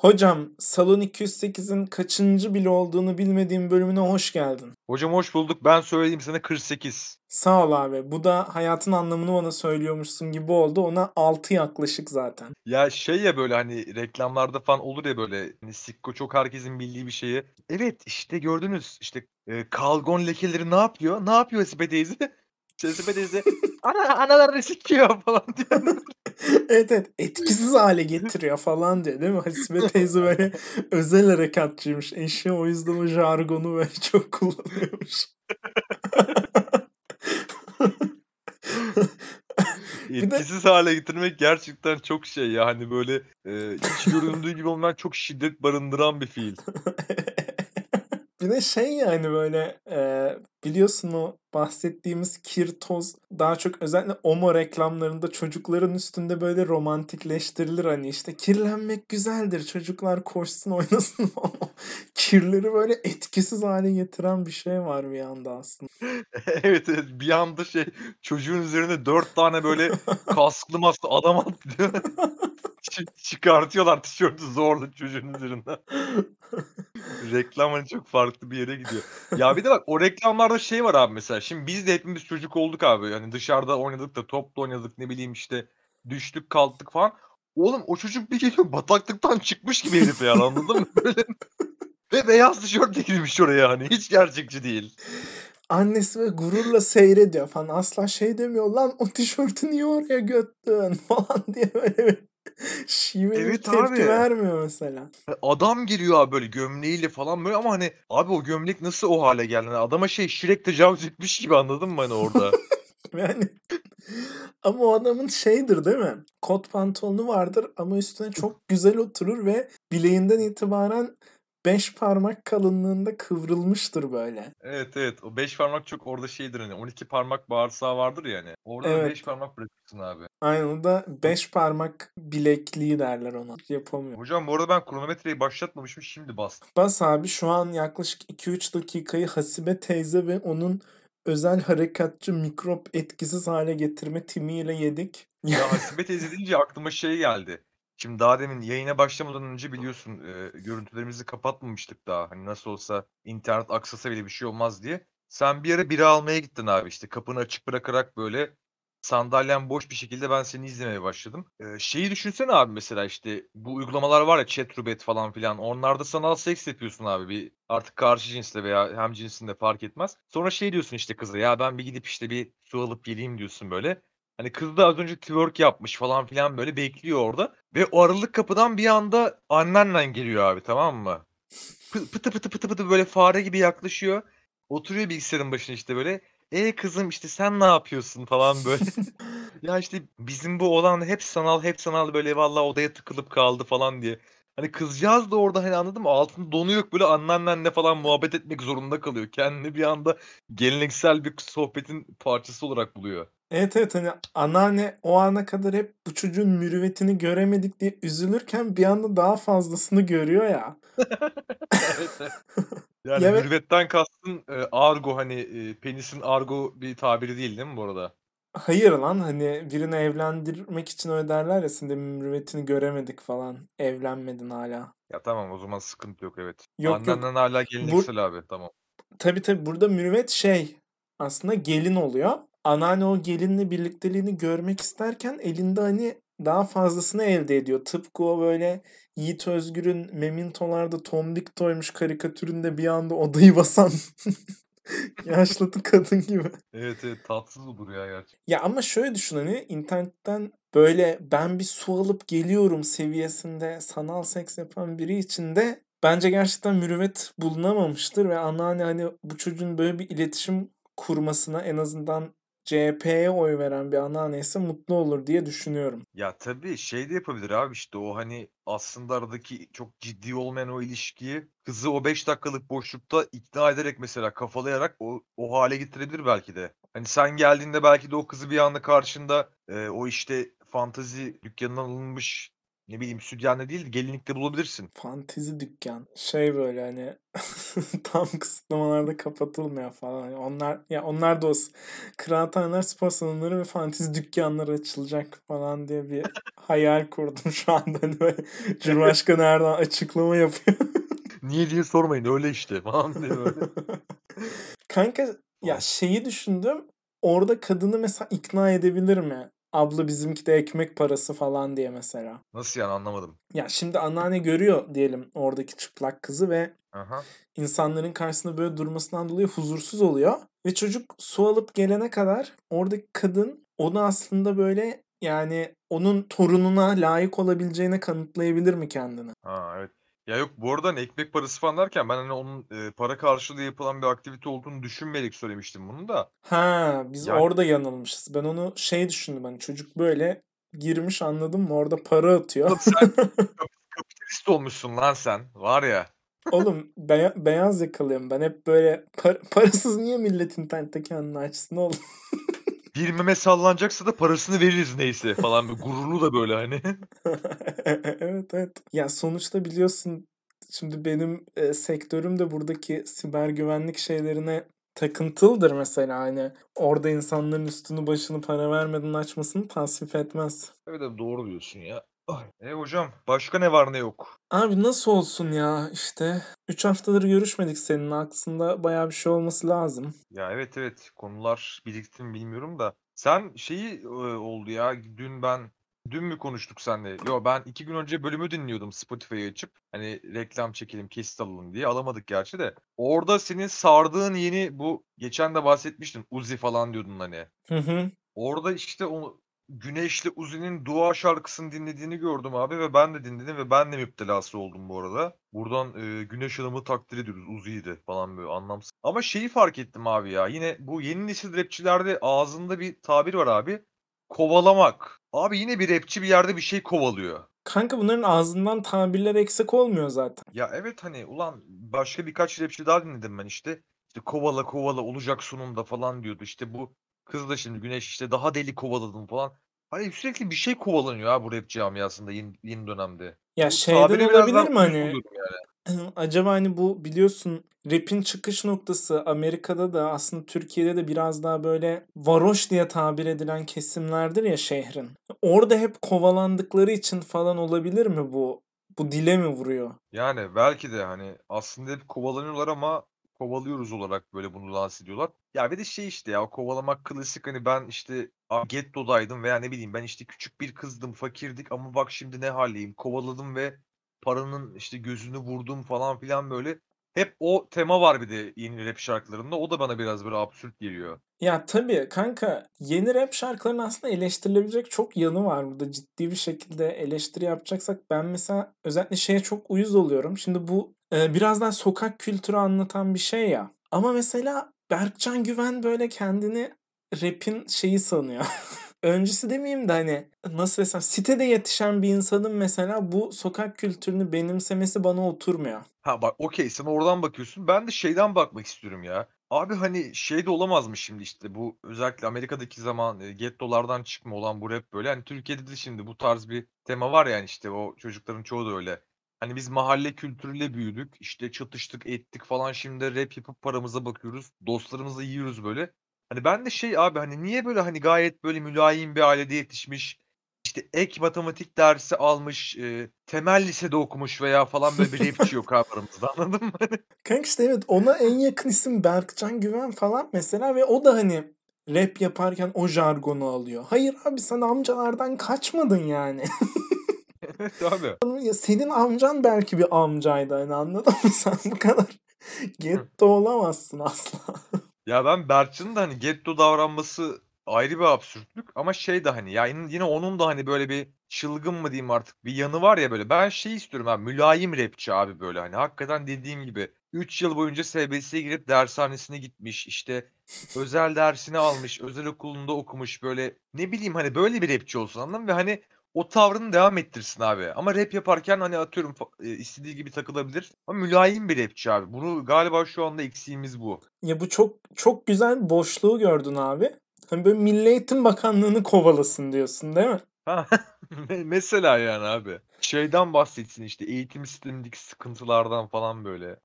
Hocam, Salon 208'in kaçıncı bile olduğunu bilmediğim bölümüne hoş geldin. Hocam hoş bulduk. Ben söyleyeyim sana 48. Sağ ol abi. Bu da hayatın anlamını bana söylüyormuşsun gibi oldu. Ona 6 yaklaşık zaten. Ya şey ya böyle hani reklamlarda falan olur ya böyle. Hani sikko çok herkesin bildiği bir şeyi. Evet işte gördünüz işte kalgon lekeleri ne yapıyor? Ne yapıyor Hesibe teyze? Hesibe teyze analarını sikiyor falan diyor. Evet etkisiz hale getiriyor falan diyor değil mi? Hasibe teyze böyle özel harekatçıymış. Eşi o yüzden o jargonu böyle çok kullanıyormuş. Etkisiz hale getirmek gerçekten çok şey ya. Hani böyle hiç göründüğü gibi olmayan çok şiddet barındıran bir fiil. Bir de şey yani böyle biliyorsun o bahsettiğimiz kir toz daha çok özellikle Omo reklamlarında çocukların üstünde böyle romantikleştirilir. Hani işte kirlenmek güzeldir, çocuklar koşsun oynasın ama kirleri böyle etkisiz hale getiren bir şey var bir anda aslında. Evet bir anda şey çocuğun üzerine 4 tane böyle kasklı adam atlıyor. Çıkartıyorlar tişörtü zorla çocuğun üzerinden. Reklam hani çok farklı bir yere gidiyor. Ya bir de bak o reklamlarda şey var abi mesela. Şimdi biz de hepimiz çocuk olduk abi. Yani dışarıda oynadık da topla oynadık ne bileyim işte düştük kalktık falan. Oğlum o çocuk bir geliyor bataklıktan çıkmış gibi herif ya anladın mı? Böyle ve beyaz tişörtle girmiş oraya yani. Hiç gerçekçi değil. Annesi ve gururla seyrediyor falan. Asla şey demiyor lan o tişörtü niye oraya göttün falan diye böyle şiveli evet, tepki abi. Vermiyor mesela. Adam giriyor abi böyle gömleğiyle falan böyle ama hani abi o gömlek nasıl o hale geldi? Yani adama şey Shrek tecavüz etmiş gibi anladın mı hani orada? Yani ama o adamın şeydir değil mi? Kot pantolonu vardır ama üstüne çok güzel oturur ve bileğinden itibaren 5 parmak kalınlığında kıvrılmıştır böyle. Evet. O 5 parmak çok orada şeydir hani 12 parmak bağırsağı vardır ya hani. Orada evet. 5 parmak bırakırsın abi. Aynen o da 5 parmak bilekliği derler ona. Yapamıyor. Hocam bu arada ben kronometreyi başlatmamışım şimdi bastım. Bas abi şu an yaklaşık 2-3 dakikayı Hasibe teyze ve onun özel harekatçı mikrop etkisiz hale getirme timiyle yedik. Ya Hasibe teyze deyince aklıma şey geldi. Şimdi daha demin yayına başlamadan önce biliyorsun görüntülerimizi kapatmamıştık daha. Hani nasıl olsa internet aksasa bile bir şey olmaz diye. Sen bir ara bira almaya gittin abi işte kapını açık bırakarak böyle sandalyen boş bir şekilde ben seni izlemeye başladım. Şeyi düşünsene abi mesela işte bu uygulamalar var ya Chatroulette falan filan. Onlarda sanal seks yapıyorsun abi bir artık karşı cinsle veya hem cinsinde fark etmez. Sonra şey diyorsun işte kıza ya ben bir gidip işte bir su alıp geleyim diyorsun böyle. Hani kız da az önce twerk yapmış falan filan böyle bekliyor orada. Ve o aralık kapıdan bir anda annenle geliyor abi tamam mı? Pıtı pıtı böyle fare gibi yaklaşıyor. Oturuyor bilgisayarın başına işte böyle. Kızım işte sen ne yapıyorsun falan böyle. Ya işte bizim bu olan hep sanal böyle vallahi odaya tıkılıp kaldı falan diye. Hani kızcağız da orada hani anladın mı? Altında donu yok böyle annenle falan muhabbet etmek zorunda kalıyor. Kendini bir anda geleneksel bir sohbetin parçası olarak buluyor. Evet hani anneanne o ana kadar hep bu çocuğun mürüvvetini göremedik diye üzülürken bir anda daha fazlasını görüyor ya. Evet. Yani evet. Mürüvvetten kastın argo hani penisin argo bir tabiri değil mi bu arada? Hayır lan hani birini evlendirmek için öyle derler ya şimdi mürüvvetini göremedik falan evlenmedin hala. Ya tamam o zaman sıkıntı yok evet. Annenden hala gelineksel abi tamam. Tabii burada mürüvvet şey aslında gelin oluyor. Anneanne o gelinle birlikteliğini görmek isterken elinde hani daha fazlasını elde ediyor. Tıpkı o böyle Yiğit Özgür'ün Meminto'larda tombik toymuş karikatüründe bir anda odayı basan yaşlı kadın gibi. Evet tatsız olur ya gerçekten. Ya ama şöyle düşün hani internetten böyle ben bir su alıp geliyorum seviyesinde sanal seks yapan biri için de bence gerçekten mürüvvet bulunamamıştır. Ve anneanne hani bu çocuğun böyle bir iletişim kurmasına en azından CHP'ye oy veren bir anneanneyse mutlu olur diye düşünüyorum. Ya tabii şey de yapabilir abi işte o hani aslında aradaki çok ciddi olmayan o ilişkiyi kızı o 5 dakikalık boşlukta ikna ederek mesela kafalayarak o hale getirebilir belki de. Hani sen geldiğinde belki de o kızı bir anda karşında o işte fantezi dükkanından alınmış ne bileyim sütyane değil de gelinlikte bulabilirsin. Fantezi dükkan. Şey böyle hani tam kısıtlamalarda kapatılmıyor falan. Onlar da o kıraathaneler, spor salonları ve fantezi dükkanları açılacak falan diye bir hayal kurdum şu anda. Hani böyle Cumhurbaşkanı Erdoğan açıklama yapıyor. Niye diye sormayın, öyle işte falan diye böyle. Kanka ya şeyi düşündüm. Orada kadını mesela ikna edebilir mi? Abla bizimki de ekmek parası falan diye mesela. Nasıl yani, anlamadım. Ya şimdi anneanne görüyor diyelim oradaki çıplak kızı ve aha, insanların karşısında böyle durmasından dolayı huzursuz oluyor. Ve çocuk su alıp gelene kadar oradaki kadın onu aslında böyle yani onun torununa layık olabileceğine kanıtlayabilir mi kendini? Ha evet. Ya yok bu arada hani ekmek parası falan derken ben hani onun para karşılığı yapılan bir aktivite olduğunu düşünmedik söylemiştim bunu da. Ha biz yani... orada yanılmışız. Ben onu şey düşündüm hani çocuk böyle girmiş, anladın mı, orada para atıyor. Oğlum sen kapitalist olmuşsun lan sen var ya. Oğlum beyaz yakalıyım ben hep böyle parasız niye milletin tente kendini açsın oğlum. Bir meme sallanacaksa da parasını veririz neyse falan. Gururlu da böyle hani. Evet. Ya sonuçta biliyorsun şimdi benim sektörüm de buradaki siber güvenlik şeylerine takıntılıdır mesela. Hani orada insanların üstünü başını para vermeden açmasını tasvip etmez. Evet abi, doğru diyorsun ya. Hocam başka ne var ne yok? Abi nasıl olsun ya işte. 3 haftadır görüşmedik seninle. Aslında bayağı bir şey olması lazım. Ya evet. Konular birikti mi bilmiyorum da. Sen şeyi oldu ya. Dün mü konuştuk seninle? Yo, ben 2 gün önce bölümü dinliyordum Spotify'ı açıp. Hani reklam çekelim, kesit alalım diye. Alamadık gerçi de. Orada senin sardığın yeni bu. Geçen de bahsetmiştin. Uzi falan diyordun hani. Hı. Orada işte onu... Güneş'le Uzi'nin Dua şarkısını dinlediğini gördüm abi ve ben de dinledim ve ben de müptelası oldum bu arada. Buradan Güneş Hanım'ı takdir ediyoruz, Uzi'yi de falan böyle anlamsız. Ama şeyi fark ettim abi ya, yine bu yeni nesil rapçilerde ağzında bir tabir var abi. Kovalamak. Abi yine bir rapçi bir yerde bir şey kovalıyor. Kanka bunların ağzından tabirler eksik olmuyor zaten. Ya evet hani ulan başka birkaç rapçi daha dinledim ben işte. İşte kovala olacak sonunda falan diyordu işte bu. Kız da şimdi Güneş işte daha deli kovaladım falan. Hani sürekli bir şey kovalanıyor ha bu rap camiasında yeni dönemde. Ya şeyden olabilir mi hani? Yani. Acaba hani bu biliyorsun rap'in çıkış noktası Amerika'da da aslında Türkiye'de de biraz daha böyle varoş diye tabir edilen kesimlerdir ya şehrin. Orada hep kovalandıkları için falan olabilir mi bu? Bu dile mi vuruyor? Yani belki de hani aslında hep kovalanıyorlar ama kovalıyoruz olarak böyle bunu lanse ediyorlar. Ya bir de şey işte ya kovalamak klasik hani ben işte Getto'daydım veya ne bileyim ben işte küçük bir kızdım, fakirdik ama bak şimdi ne haldeyim, kovaladım ve paranın işte gözünü vurdum falan filan böyle. Hep o tema var bir de yeni rap şarkılarında, o da bana biraz böyle absürt geliyor. Ya tabii kanka yeni rap şarkılarının aslında eleştirilebilecek çok yanı var burada, ciddi bir şekilde eleştiri yapacaksak ben mesela özellikle şeye çok uyuz oluyorum. Şimdi bu birazdan sokak kültürü anlatan bir şey ya. Ama mesela Berkcan Güven böyle kendini rap'in şeyi sanıyor. Öncesi demeyeyim de hani nasıl desem sitede yetişen bir insanın mesela bu sokak kültürünü benimsemesi bana oturmuyor. Ha bak okey, sen oradan bakıyorsun. Ben de şeyden bakmak istiyorum ya. Abi hani şey de olamaz mı şimdi işte bu özellikle Amerika'daki zaman gettolardan çıkma olan bu rap böyle. Hani Türkiye'de de şimdi bu tarz bir tema var yani işte o çocukların çoğu da öyle. Hani biz mahalle kültürüyle büyüdük, işte çatıştık, ettik falan, şimdi rap yapıp paramıza bakıyoruz, dostlarımızla yiyoruz böyle. Hani ben de şey abi hani niye böyle hani gayet böyle mülayim bir ailede yetişmiş, işte ek matematik dersi almış, temel lisede okumuş veya falan böyle bir rapçi yok abi aramızda, anladın mı? Kanka işte evet, ona en yakın isim Berkcan Güven falan mesela ve o da hani rap yaparken o jargonu alıyor. Hayır abi sen amcalardan kaçmadın yani. Tabii. Senin amcan belki bir amcaydı hani, anladın mı? Sen bu kadar getto olamazsın asla. Ya ben Berçin'in de hani getto davranması ayrı bir absürtlük ama şey de hani ya yine onun da hani böyle bir çılgın mı diyeyim artık bir yanı var ya böyle. Ben şey istiyorum abi, mülayim rapçi abi böyle hani hakikaten dediğim gibi 3 yıl boyunca SBS'ye girip dershanesine gitmiş, işte özel dersini almış, özel okulunda okumuş böyle, ne bileyim hani böyle bir rapçi olsun, anladın mı? Ve hani o tavrını devam ettirsin abi. Ama rap yaparken hani atıyorum istediği gibi takılabilir. Ama mülayim bir rapçi abi. Bunu galiba şu anda eksiğimiz bu. Ya bu çok çok güzel boşluğu gördün abi. Hani böyle Milli Eğitim Bakanlığı'nı kovalasın diyorsun değil mi? Mesela yani abi. Şeyden bahsetsin işte, eğitim sistemindeki sıkıntılardan falan böyle.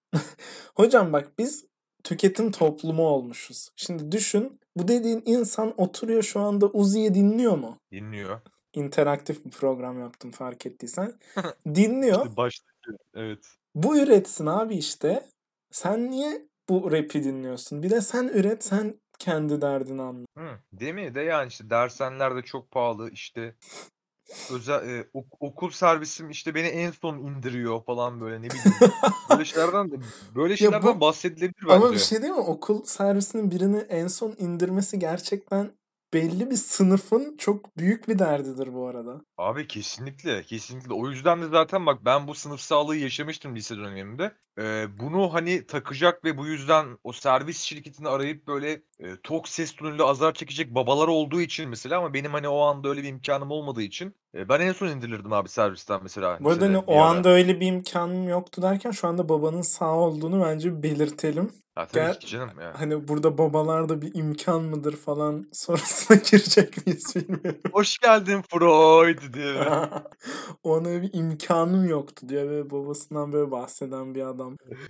Hocam bak, biz tüketim toplumu olmuşuz. Şimdi düşün, bu dediğin insan oturuyor şu anda Uzi'yi dinliyor mu? Dinliyor. İnteraktif bir program yaptım fark ettiysen. Dinliyor. İşte başlıyor. Evet. Bu üretsin abi işte. Sen niye bu rap'i dinliyorsun? Bir de sen üret, sen kendi derdini anla. Değil mi? De yani işte dershaneler de çok pahalı işte. Özel, okul servisim işte beni en son indiriyor falan böyle, ne bileyim. Böyle şeylerden bahsedilebilir bence. Ama bir şey değil mi? Okul servisinin birini en son indirmesi gerçekten belli bir sınıfın çok büyük bir derdidir bu arada. Abi kesinlikle, kesinlikle. O yüzden de zaten bak, ben bu sınıfsallığı yaşamıştım lise dönemimde. Bunu hani takacak ve bu yüzden o servis şirketini arayıp böyle tok ses tonuyla azar çekecek babalar olduğu için mesela, ama benim hani o anda öyle bir imkanım olmadığı için ben en son indirildim abi servisten mesela. Bu arada o anda öyle bir imkanım yoktu derken şu anda babanın sağ olduğunu bence belirtelim. Ha, tabii ki canım ya. Hani burada babalarda bir imkan mıdır falan sonrasına girecek miyiz bilmiyorum. Hoş geldin Freud diye. Ona bir imkanım yoktu diye ve babasından böyle bahseden bir adam.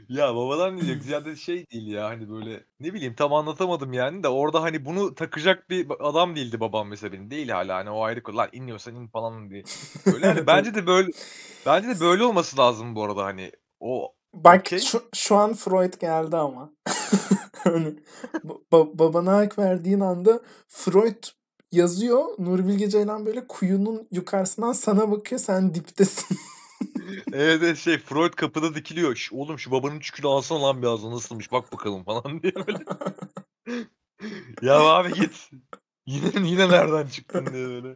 Ya babadan diyecek ziyade şey değil ya, hani böyle ne bileyim, tam anlatamadım yani de orada hani bunu takacak bir adam değildi babam mesela benim. Değil hala hani, o ayrı konu. Lan iniyorsan in falan diye. Öyle hani bence de böyle olması lazım bu arada hani o. Bak okay. Şu an Freud geldi ama. Hani babana hak verdiğin anda Freud yazıyor. Nuri Bilge Ceylan böyle kuyunun yukarısından sana bakıyor. Sen diptesin. Evet şey, Freud kapıda dikiliyor. Oğlum şu babanın çükünü alsana lan biraz, nasılmış bak bakalım falan diye böyle. Ya abi git. Yine nereden çıktın diye böyle.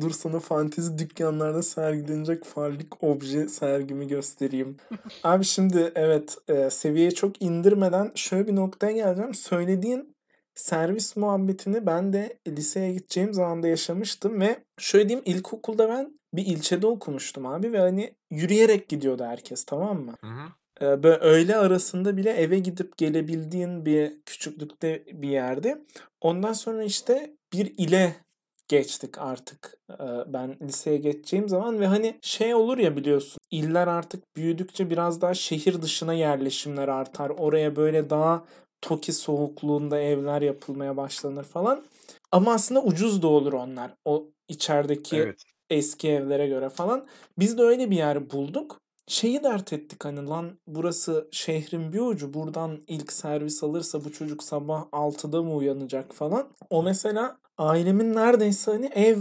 Dur sana fantezi dükkanlarda sergilenecek farlık obje sergimi göstereyim. Abi şimdi evet, seviyeye çok indirmeden şöyle bir noktaya geleceğim. Söylediğin servis muhabbetini ben de liseye gideceğim zamanda yaşamıştım ve şöyle diyeyim, ilkokulda ben bir ilçede okumuştum abi ve hani yürüyerek gidiyordu herkes, tamam mı? Hı. Böyle öğle arasında bile eve gidip gelebildiğin bir küçüklükte bir yerdi. Ondan sonra işte bir ile geçtik artık. Ben liseye geçeceğim zaman ve hani şey olur ya, biliyorsun. İller artık büyüdükçe biraz daha şehir dışına yerleşimler artar. Oraya böyle daha TOKİ soğukluğunda evler yapılmaya başlanır falan. Ama aslında ucuz da olur onlar. O içerideki eski evlere göre falan. Biz de öyle bir yer bulduk. Şeyi dert ettik hani, lan burası şehrin bir ucu, buradan ilk servis alırsa bu çocuk sabah 6'da mı uyanacak falan. O mesela ailemin neredeyse hani ev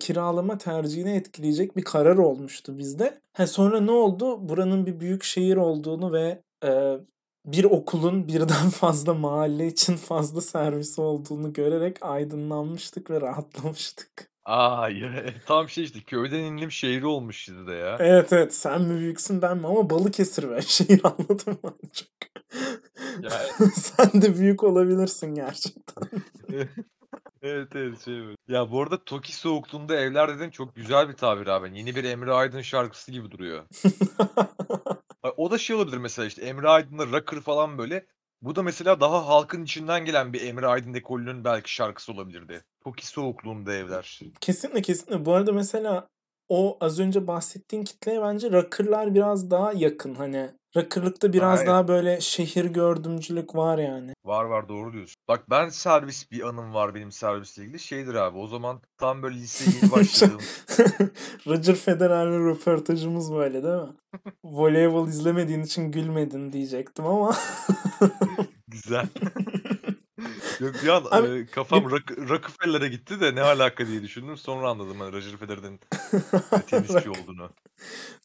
kiralama tercihini etkileyecek bir karar olmuştu bizde. Sonra ne oldu? Buranın bir büyük şehir olduğunu ve bir okulun birden fazla mahalle için fazla servisi olduğunu görerek aydınlanmıştık ve rahatlamıştık. Tam şey işte, köyden indim şehri olmuş şimdi de ya. Evet sen mi büyüksün ben mi, ama Balıkesir ben şehir, anladın mı ancak? Yani. Sen de büyük olabilirsin gerçekten. Evet şey böyle. Ya bu arada TOKİ soğukluğunda evler dedin, çok güzel bir tabir abi. Yeni bir Emre Aydın şarkısı gibi duruyor. O da şey olabilir mesela işte, Emre Aydın'la rocker falan böyle. Bu da mesela daha halkın içinden gelen bir Emre Aydın dekolünün belki şarkısı olabilirdi. TOKİ soğukluğunda evler. Kesinlikle. Bu arada mesela o az önce bahsettiğin kitleye bence rockerlar biraz daha yakın. Hani rockerlıkta biraz daha böyle şehir gördümcülük var yani. Var doğru diyorsun. Bak ben servis, bir anım var benim servisle ilgili. Şeydir abi, o zaman tam böyle liseye yeni başladım. Roger Federer'le röportajımız böyle değil mi? Voleybol izlemediğin için gülmedin diyecektim ama. Güzel. Yok bir an abi, kafam Rockefeller'e gitti de ne alaka diye düşündüm. Sonra anladım hani Roger Federer'in tenisçi olduğunu.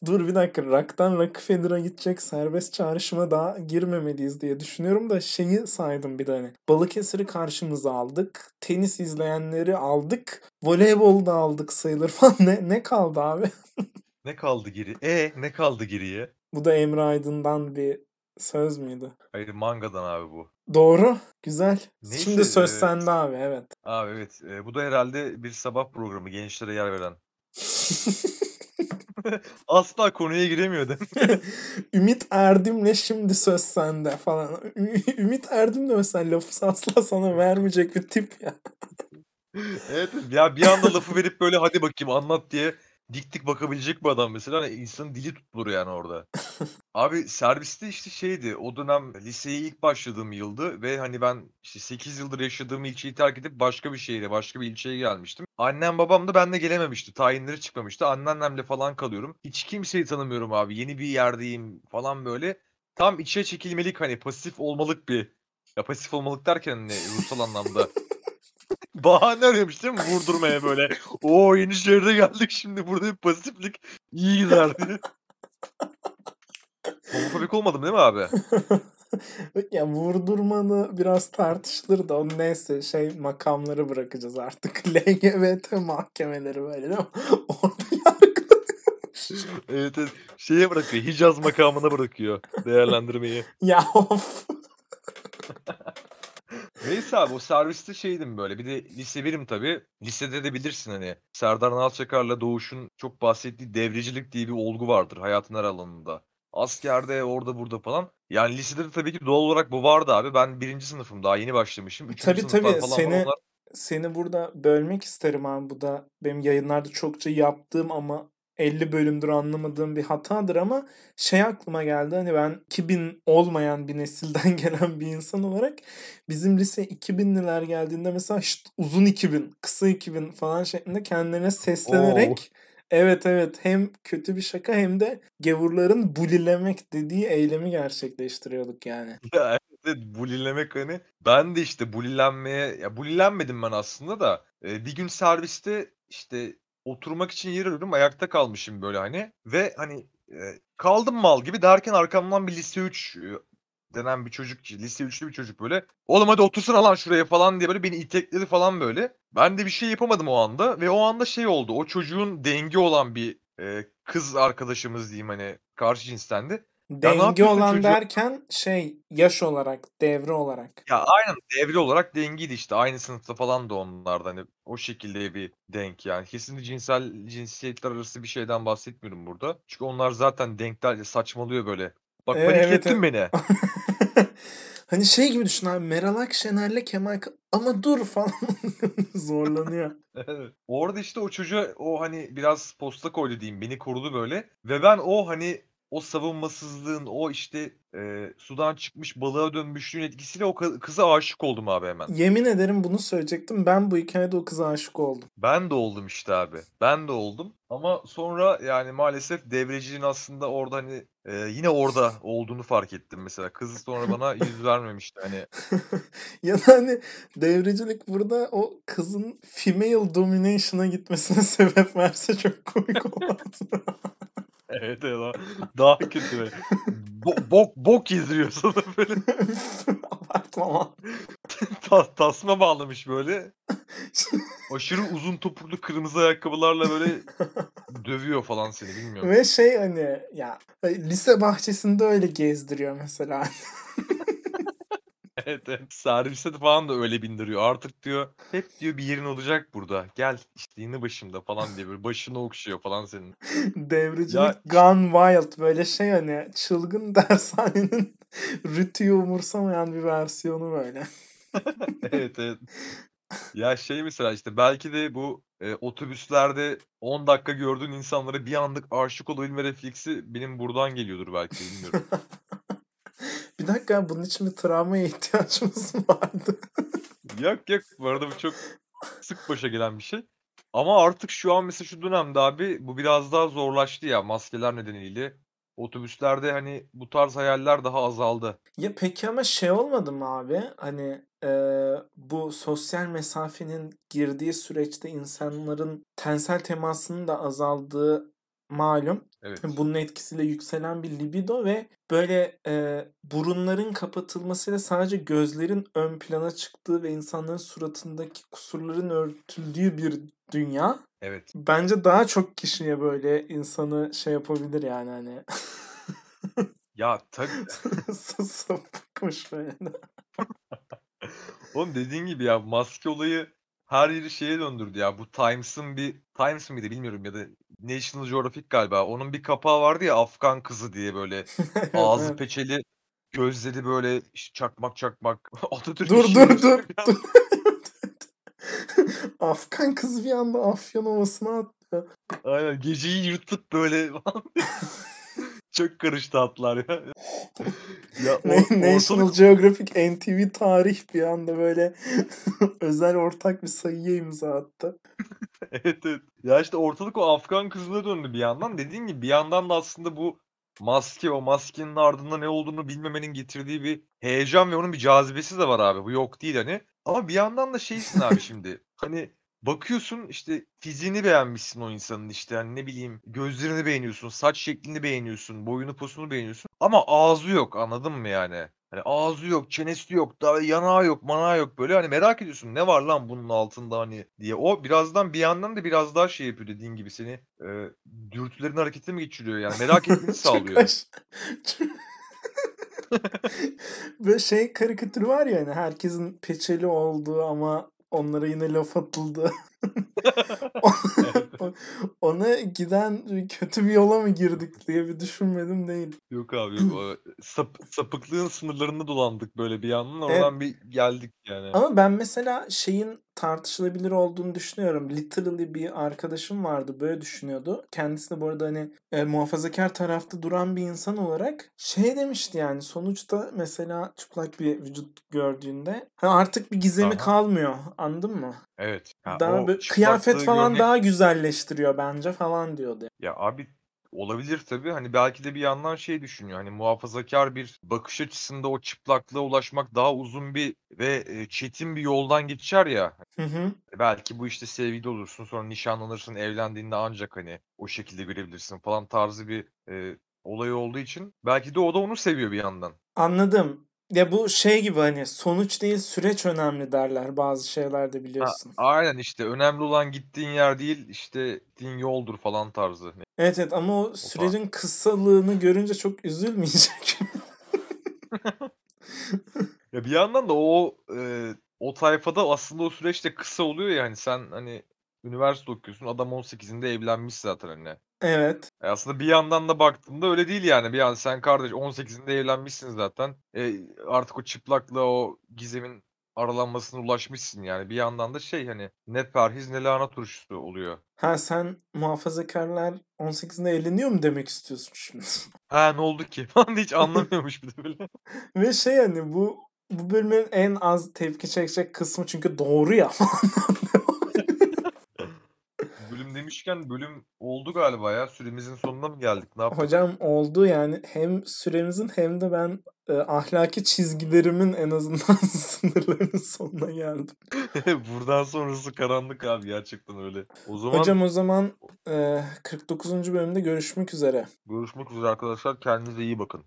Dur bir dakika, Rock'tan Rockefeller'a gidecek serbest çağrışıma daha girmemeliyiz diye düşünüyorum da şeyi saydım bir de hani. Balıkesir'i karşımıza aldık. Tenis izleyenleri aldık. Voleybolu da aldık sayılır falan. Ne kaldı abi? Ne kaldı geriye? Bu da Emre Aydın'dan bir söz müydü? Hayır, mangadan abi bu. Doğru. Güzel. Neyse, şimdi söz sende abi. Evet. Abi evet. Bu da herhalde bir sabah programı. Gençlere yer veren. Asla konuya giremiyordum. Ümit Erdim'le şimdi söz sende falan. Ümit Erdim'le mesela lafı asla sana vermeyecek bir tip ya. Evet. Ya bir anda lafı verip böyle hadi bakayım anlat diye dik bakabilecek bu adam mesela. Hani insanın dili tutulur yani orada. Abi serviste işte şeydi, o dönem liseye ilk başladığım yıldı ve hani ben işte 8 yıldır yaşadığım ilçeyi terk edip başka bir şehre, başka bir ilçeye gelmiştim. Annem babam da benle gelememişti. Tayinleri çıkmamıştı. Anneannemle falan kalıyorum. Hiç kimseyi tanımıyorum abi. Yeni bir yerdeyim falan böyle. Tam içe çekilmelik, hani pasif olmalık bir. Ya pasif olmalık derken hani ruhsal anlamda. Bahane arıyormuş değil mi? Vurdurmaya böyle. Oo, yeni şehirde geldik şimdi. Burada bir pasiflik iyi giderdi. Homofobik olmadım değil mi abi? Ya vurdurmanı biraz tartışılır da o neyse, şey makamları bırakacağız artık. LGBT mahkemeleri böyle değil mi? Orada yargılıyor. Evet. Şeye bırakıyor. Hicaz makamına bırakıyor değerlendirmeyi. Ya of. Neyse abi o serviste şeydim böyle. Bir de lise 1'im tabii. Lisede de bilirsin hani Serdar Nalçakar'la Doğuş'un çok bahsettiği devrecilik diye bir olgu vardır hayatın her alanında. Askerde, orada, burada falan. Yani lisede de tabii ki doğal olarak bu vardı abi. Ben 1. sınıfım, daha yeni başlamışım. 3. Tabii sınıflar tabii falan seni, var onlar. Seni burada bölmek isterim abi. Bu da benim yayınlarda çokça yaptığım ama 50 bölümdür anlamadığım bir hatadır ama şey aklıma geldi, hani ben 2000 olmayan bir nesilden gelen bir insan olarak bizim lise 2000'liler geldiğinde mesela şşt, uzun 2000, kısa 2000 falan şeklinde kendilerine seslenerek evet hem kötü bir şaka hem de gavurların bulilemek dediği eylemi gerçekleştiriyorduk yani. Ya evet, bulilemek hani ben de işte bulilenmeye, ya bulilenmedim ben aslında da bir gün serviste işte oturmak için yer arıyorum. Ayakta kalmışım böyle hani. Ve hani kaldım mal gibi derken arkamdan bir lise 3 denen bir çocuk, lise 3'lü bir çocuk böyle. Oğlum hadi otursana lan şuraya falan diye böyle beni itekledi falan böyle. Ben de bir şey yapamadım o anda. Ve o anda şey oldu. O çocuğun dengi olan bir kız arkadaşımız diyeyim hani, karşı cinstendi. Dengi olan çocuğa... derken şey, yaş olarak, devre olarak. Ya aynen, devre olarak dengiydi işte. Aynı sınıfta falan da onlardan. Hani o şekilde bir denk yani. Kesinlikle cinsiyetler arası bir şeyden bahsetmiyorum burada. Çünkü onlar zaten denklerce saçmalıyor böyle. Bak paniklettin beni. Hani şey gibi düşün abi, Meral Akşener'le Kemal ama dur falan zorlanıyor. Evet. Orada işte o çocuğa o hani biraz posta koydu diyeyim, beni korudu böyle. Ve ben o hani o savunmasızlığın, o işte sudan çıkmış balığa dönmüşlüğün etkisiyle o kıza aşık oldum abi hemen. Yemin ederim bunu söyleyecektim. Ben bu hikayede o kıza aşık oldum. Ben de oldum işte abi. Ben de oldum. Ama sonra yani maalesef devreciliğin aslında orada hani yine orada olduğunu fark ettim mesela. Kız sonra bana yüz vermemişti hani. Ya da hani devrecilik burada o kızın female domination'a gitmesine sebep verse çok komik olurdu. Evet ya, daha kötü. Bok izliyorsun böyle. Abartma. Tasma bağlamış böyle. Aşırı uzun topuklu kırmızı ayakkabılarla böyle dövüyor falan seni, bilmiyorum. Ve şey hani ya lise bahçesinde öyle gezdiriyor mesela. Evet. Servise falan da öyle bindiriyor. Artık diyor hep diyor bir yerin olacak burada. Gel işte yine başımda falan diye böyle başını okşuyor falan senin. Devrecilik ya... gone wild böyle şey hani çılgın dershanenin rütüyü umursamayan bir versiyonu böyle. Evet. Ya şey mesela işte belki de bu otobüslerde 10 dakika gördüğün insanlara bir anlık aşık olabilme refleksi benim buradan geliyordur belki, bilmiyorum. Bir dakika, bunun için bir travmaya ihtiyacımız vardı. Yok bu arada bu çok sık başa gelen bir şey. Ama artık şu an mesela şu dönemde abi bu biraz daha zorlaştı ya maskeler nedeniyle. Otobüslerde hani bu tarz hayaller daha azaldı. Ya peki ama şey olmadı mı abi? Hani bu sosyal mesafenin girdiği süreçte insanların tensel temasının da azaldığı malum. Evet. Bunun etkisiyle yükselen bir libido ve böyle burunların kapatılmasıyla sadece gözlerin ön plana çıktığı ve insanların suratındaki kusurların örtüldüğü bir dünya. Evet. Bence daha çok kişiye böyle insanı şey yapabilir yani hani. Ya tabii. Sapıkmış böyle. Oğlum dediğin gibi ya maske olayı her yeri şeye döndürdü ya. Bu Times mıydı bilmiyorum ya da National Geographic galiba. Onun bir kapağı vardı ya, Afgan kızı diye böyle ağzı peçeli, gözleri böyle çakmak. Atatürk dur. Afgan kız bir anda Afyon Ovası'na atlıyor. Aynen, geceyi yırtıp böyle çok karıştı atlar ya. Ya National Geographic NTV tarih bir anda böyle özel ortak bir sayıya imza attı. Evet. Ya işte ortalık o Afgan kızına döndü bir yandan. Dediğin gibi bir yandan da aslında bu maske, o maskenin ardında ne olduğunu bilmemenin getirdiği bir heyecan ve onun bir cazibesi de var abi. Bu yok değil hani. Ama bir yandan da şeysin abi şimdi. Hani bakıyorsun işte fiziğini beğenmişsin o insanın işte. Yani ne bileyim, gözlerini beğeniyorsun, saç şeklini beğeniyorsun, boyunu posunu beğeniyorsun. Ama ağzı yok, anladın mı yani? Hani ağzı yok, çenesi yok, daha yanağı yok, manağı yok böyle. Hani merak ediyorsun ne var lan bunun altında hani diye. O birazdan bir yandan da biraz daha şey yapıyor dediğin gibi seni. Dürtülerin hareketine mi geçiriyor yani? Merak etmeni sağlıyor. Böyle şey karikatürü var ya hani, herkesin peçeli olduğu ama onlara yine laf atıldı. Ona giden kötü bir yola mı girdik diye bir düşünmedim değil. Yok abi yok. Sapıklığın sınırlarında dolandık böyle bir yandan. Oradan bir geldik yani. Ama ben mesela şeyin tartışılabilir olduğunu düşünüyorum. Literally bir arkadaşım vardı, böyle düşünüyordu. Kendisi de bu arada hani muhafazakar tarafta duran bir insan olarak şey demişti yani, sonuçta mesela çıplak bir vücut gördüğünde hani artık bir gizemi kalmıyor, anladın mı? Evet. Ya daha kıyafet falan görmek daha güzelleştiriyor bence falan diyordu. Ya abi olabilir tabii. Hani belki de bir yandan şey düşünüyor. Hani muhafazakar bir bakış açısında o çıplaklığa ulaşmak daha uzun bir ve çetin bir yoldan geçer ya. Hı. Belki bu işte sevgili olursun, sonra nişanlanırsın, evlendiğinde ancak hani o şekilde görebilirsin falan tarzı bir olay olduğu için belki de o da onu seviyor bir yandan. Anladım. Ya bu şey gibi hani sonuç değil süreç önemli derler bazı şeylerde, biliyorsun. Aynen işte, önemli olan gittiğin yer değil işte gittiğin yoldur falan tarzı. Evet ama o sürecin kısalığını görünce çok üzülmeyecek. Ya bir yandan da o tayfada aslında o süreç de kısa oluyor ya hani, sen hani üniversite okuyorsun, adam 18'inde evlenmiş zaten hani. Evet. Aslında bir yandan da baktığımda öyle değil yani. Bir yandan sen kardeş 18'inde evlenmişsin zaten. Artık o çıplakla o gizemin aralanmasına ulaşmışsın yani. Bir yandan da şey hani ne perhiz ne lahana turşusu oluyor. Ha sen muhafazakarlar 18'inde evleniyor mu demek istiyorsun şimdi? Ha ne oldu ki? Ben de hiç anlamıyormuş bir de böyle. Ve şey hani bu bölümün en az tepki çekecek kısmı çünkü doğru ya. Demişken bölüm oldu galiba ya. Süremizin sonuna mı geldik? Ne yaptık? Hocam oldu yani. Hem süremizin hem de ben ahlaki çizgilerimin en azından sınırlarının sonuna geldim. Buradan sonrası karanlık abi, gerçekten öyle. O zaman... Hocam o zaman 49. bölümde görüşmek üzere. Görüşmek üzere arkadaşlar. Kendinize iyi bakın.